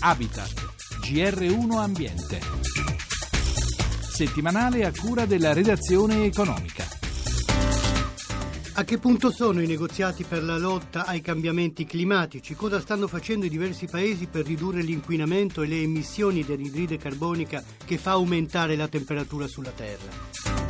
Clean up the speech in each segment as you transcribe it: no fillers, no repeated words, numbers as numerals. Habitat, GR1 Ambiente. Settimanale a cura della redazione economica. A che punto sono i negoziati per la lotta ai cambiamenti climatici? Cosa stanno facendo i diversi paesi per ridurre l'inquinamento e le emissioni di anidride carbonica che fa aumentare la temperatura sulla Terra?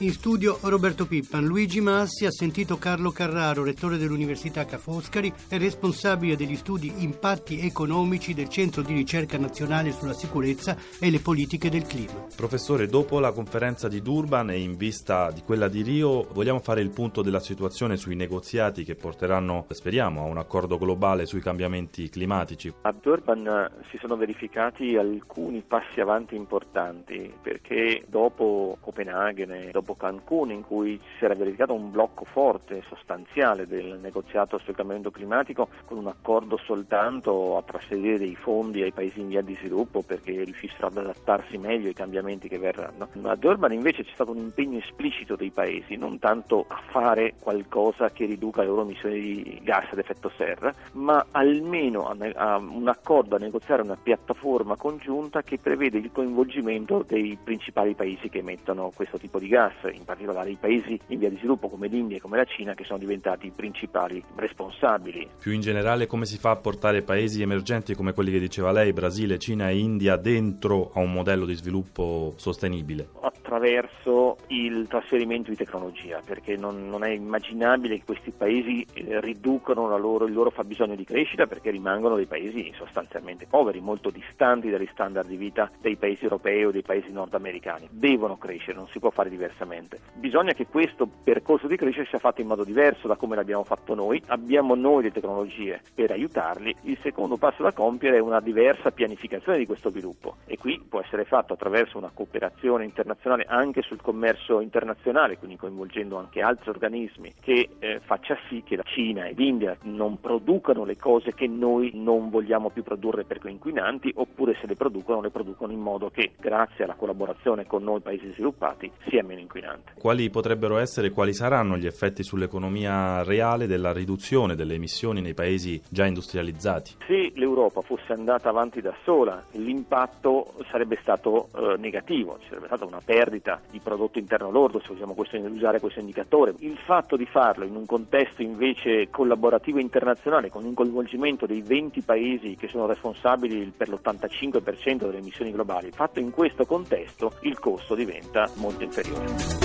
In studio Roberto Pippan. Luigi Massi ha sentito Carlo Carraro, rettore dell'Università Ca' Foscari e responsabile degli studi impatti economici del Centro di Ricerca Nazionale sulla Sicurezza e le Politiche del Clima. Professore, dopo la conferenza di Durban e in vista di quella di Rio, vogliamo fare il punto della situazione sui negoziati che porteranno, speriamo, a un accordo globale sui cambiamenti climatici. A Durban si sono verificati alcuni passi avanti importanti, perché dopo Copenaghen, dopo Cancun, in cui si era verificato un blocco forte, sostanziale del negoziato sul cambiamento climatico, con un accordo soltanto a trasferire dei fondi ai paesi in via di sviluppo perché riuscissero ad adattarsi meglio ai cambiamenti che verranno. A Durban invece c'è stato un impegno esplicito dei paesi, non tanto a fare qualcosa che riduca le loro emissioni di gas ad effetto serra, ma almeno a un accordo, a negoziare una piattaforma congiunta che prevede il coinvolgimento dei principali paesi che emettono questo tipo di gas, in particolare i paesi in via di sviluppo come l'India e come la Cina, che sono diventati i principali responsabili. Più in generale, come si fa a portare paesi emergenti come quelli che diceva lei, Brasile, Cina e India, dentro a un modello di sviluppo sostenibile? Attraverso il trasferimento di tecnologia, perché non è immaginabile che questi paesi riducano il loro fabbisogno di crescita, perché rimangono dei paesi sostanzialmente poveri, molto distanti dagli standard di vita dei paesi europei o dei paesi nordamericani. Devono crescere, non si può fare diversamente. Bisogna che questo percorso di crescita sia fatto in modo diverso da come l'abbiamo fatto noi. Abbiamo noi le tecnologie per aiutarli. Il secondo passo da compiere è una diversa pianificazione di questo sviluppo, e qui può essere fatto attraverso una cooperazione internazionale anche sul commercio internazionale, quindi coinvolgendo anche altri organismi, che faccia sì che la Cina e l'India non producano le cose che noi non vogliamo più produrre perché inquinanti, oppure se le producono in modo che, grazie alla collaborazione con noi paesi sviluppati, sia meno inquinante. Quali potrebbero essere, quali saranno gli effetti sull'economia reale della riduzione delle emissioni nei paesi già industrializzati? Se l'Europa fosse andata avanti da sola, l'impatto sarebbe stato negativo, ci sarebbe stata una perdita di prodotto interno lordo, se vogliamo usare questo indicatore. Il fatto di farlo in un contesto invece collaborativo internazionale, con un coinvolgimento dei 20 paesi che sono responsabili per l'85% delle emissioni globali, fatto in questo contesto, il costo diventa molto inferiore.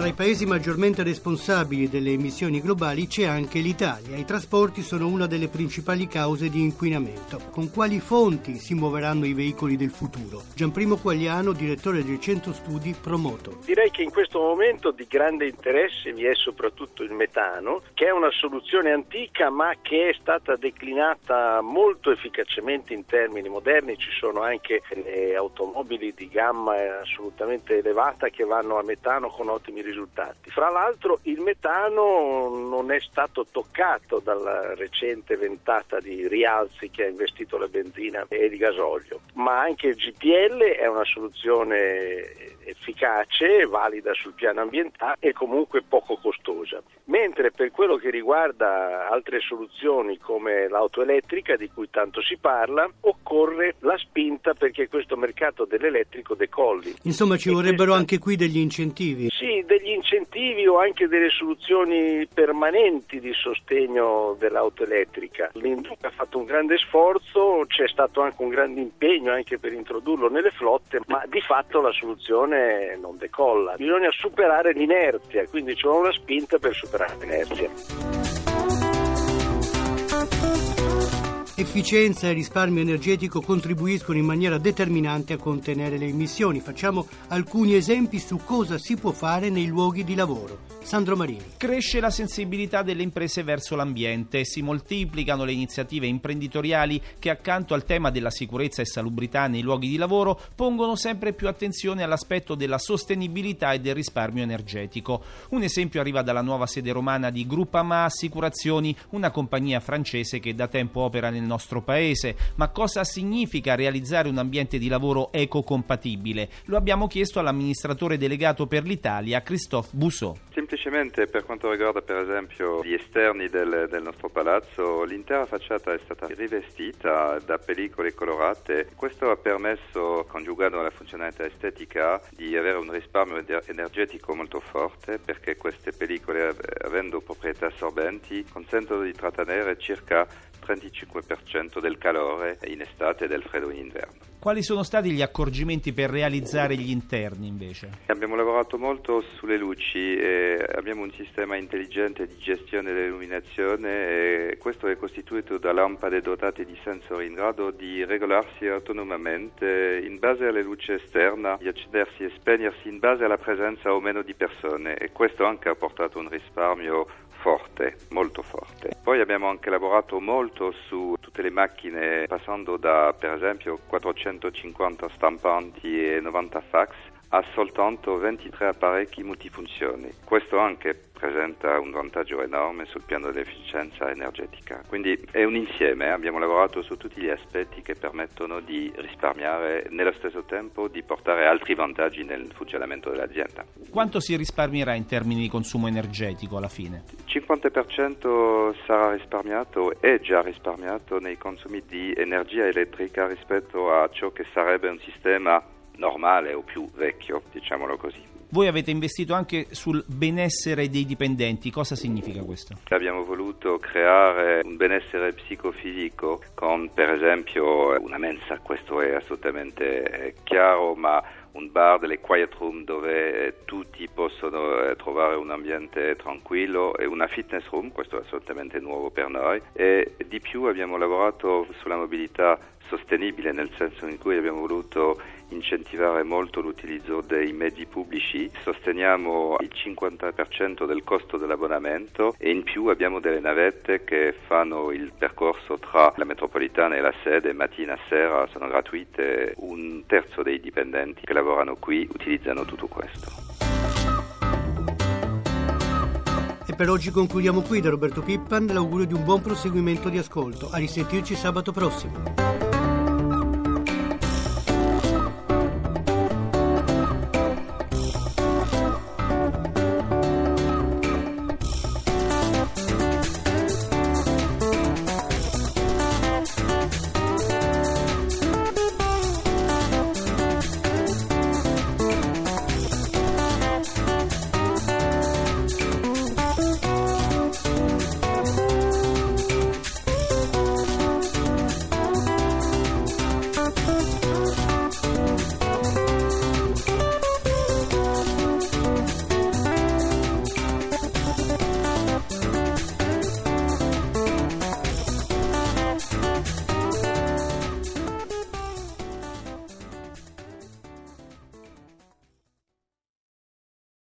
Tra i paesi maggiormente responsabili delle emissioni globali c'è anche l'Italia. I trasporti sono una delle principali cause di inquinamento. Con quali fonti si muoveranno i veicoli del futuro? Gianprimo Quagliano, direttore del centro studi Promoto. Direi che in questo momento di grande interesse vi è soprattutto il metano, che è una soluzione antica ma che è stata declinata molto efficacemente in termini moderni. Ci sono anche le automobili di gamma assolutamente elevata che vanno a metano con ottimi risultati. Fra l'altro il metano non è stato toccato dalla recente ventata di rialzi che ha investito la benzina e il gasolio, ma anche il GPL è una soluzione efficace, valida sul piano ambientale e comunque poco costosa. Mentre per quello che riguarda altre soluzioni come l'auto elettrica, di cui tanto si parla, occorre la spinta perché questo mercato dell'elettrico decolli. Insomma, ci vorrebbero anche qui degli incentivi. Sì, degli incentivi o anche delle soluzioni permanenti di sostegno dell'auto elettrica. L'industria ha fatto un grande sforzo, c'è stato anche un grande impegno anche per introdurlo nelle flotte, ma di fatto la soluzione non decolla. Bisogna superare l'inerzia, quindi c'è una spinta per superare l'inerzia. Efficienza e risparmio energetico contribuiscono in maniera determinante a contenere le emissioni. Facciamo alcuni esempi su cosa si può fare nei luoghi di lavoro. Sandro Marini. Cresce la sensibilità delle imprese verso l'ambiente, si moltiplicano le iniziative imprenditoriali che, accanto al tema della sicurezza e salubrità nei luoghi di lavoro, pongono sempre più attenzione all'aspetto della sostenibilità e del risparmio energetico. Un esempio arriva dalla nuova sede romana di Groupama Assicurazioni, una compagnia francese che da tempo opera nel nostro paese. Ma cosa significa realizzare un ambiente di lavoro ecocompatibile? Lo abbiamo chiesto all'amministratore delegato per l'Italia, Christophe Bousseau. Semplicemente per quanto riguarda per esempio gli esterni del nostro palazzo, l'intera facciata è stata rivestita da pellicole colorate. Questo ha permesso, congiugato alla funzionalità estetica, di avere un risparmio energetico molto forte, perché queste pellicole, avendo proprietà assorbenti, consentono di trattenere circa 35% del calore in estate e del freddo in inverno. Quali sono stati gli accorgimenti per realizzare gli interni invece? Abbiamo lavorato molto sulle luci e abbiamo un sistema intelligente di gestione dell'illuminazione, e questo è costituito da lampade dotate di sensori in grado di regolarsi autonomamente in base alla luce esterna, di accendersi e spegnersi in base alla presenza o meno di persone, e questo anche ha portato un risparmio forte, molto forte. Poi abbiamo anche lavorato molto su tutte le macchine, passando da per esempio 450 stampanti e 90 fax a soltanto 23 apparecchi multifunzioni. Questo anche presenta un vantaggio enorme sul piano dell'efficienza energetica. Quindi è un insieme, abbiamo lavorato su tutti gli aspetti che permettono di risparmiare, nello stesso tempo di portare altri vantaggi nel funzionamento dell'azienda. Quanto si risparmierà in termini di consumo energetico alla fine? 50% sarà risparmiato, è già risparmiato nei consumi di energia elettrica rispetto a ciò che sarebbe un sistema normale o più vecchio, diciamolo così. Voi avete investito anche sul benessere dei dipendenti, cosa significa questo? Abbiamo voluto creare un benessere psicofisico con per esempio una mensa, questo è assolutamente chiaro, ma un bar, delle quiet room dove tutti possono trovare un ambiente tranquillo, e una fitness room, questo è assolutamente nuovo per noi. E di più abbiamo lavorato sulla mobilità sostenibile, nel senso in cui abbiamo voluto incentivare molto l'utilizzo dei mezzi pubblici, sosteniamo il 50% del costo dell'abbonamento, e in più abbiamo delle navette che fanno il percorso tra la metropolitana e la sede mattina e sera, sono gratuite. Un terzo dei dipendenti che lavorano qui utilizzano tutto questo. E per oggi concludiamo qui. Da Roberto Pippan l'augurio di un buon proseguimento di ascolto. A risentirci sabato prossimo.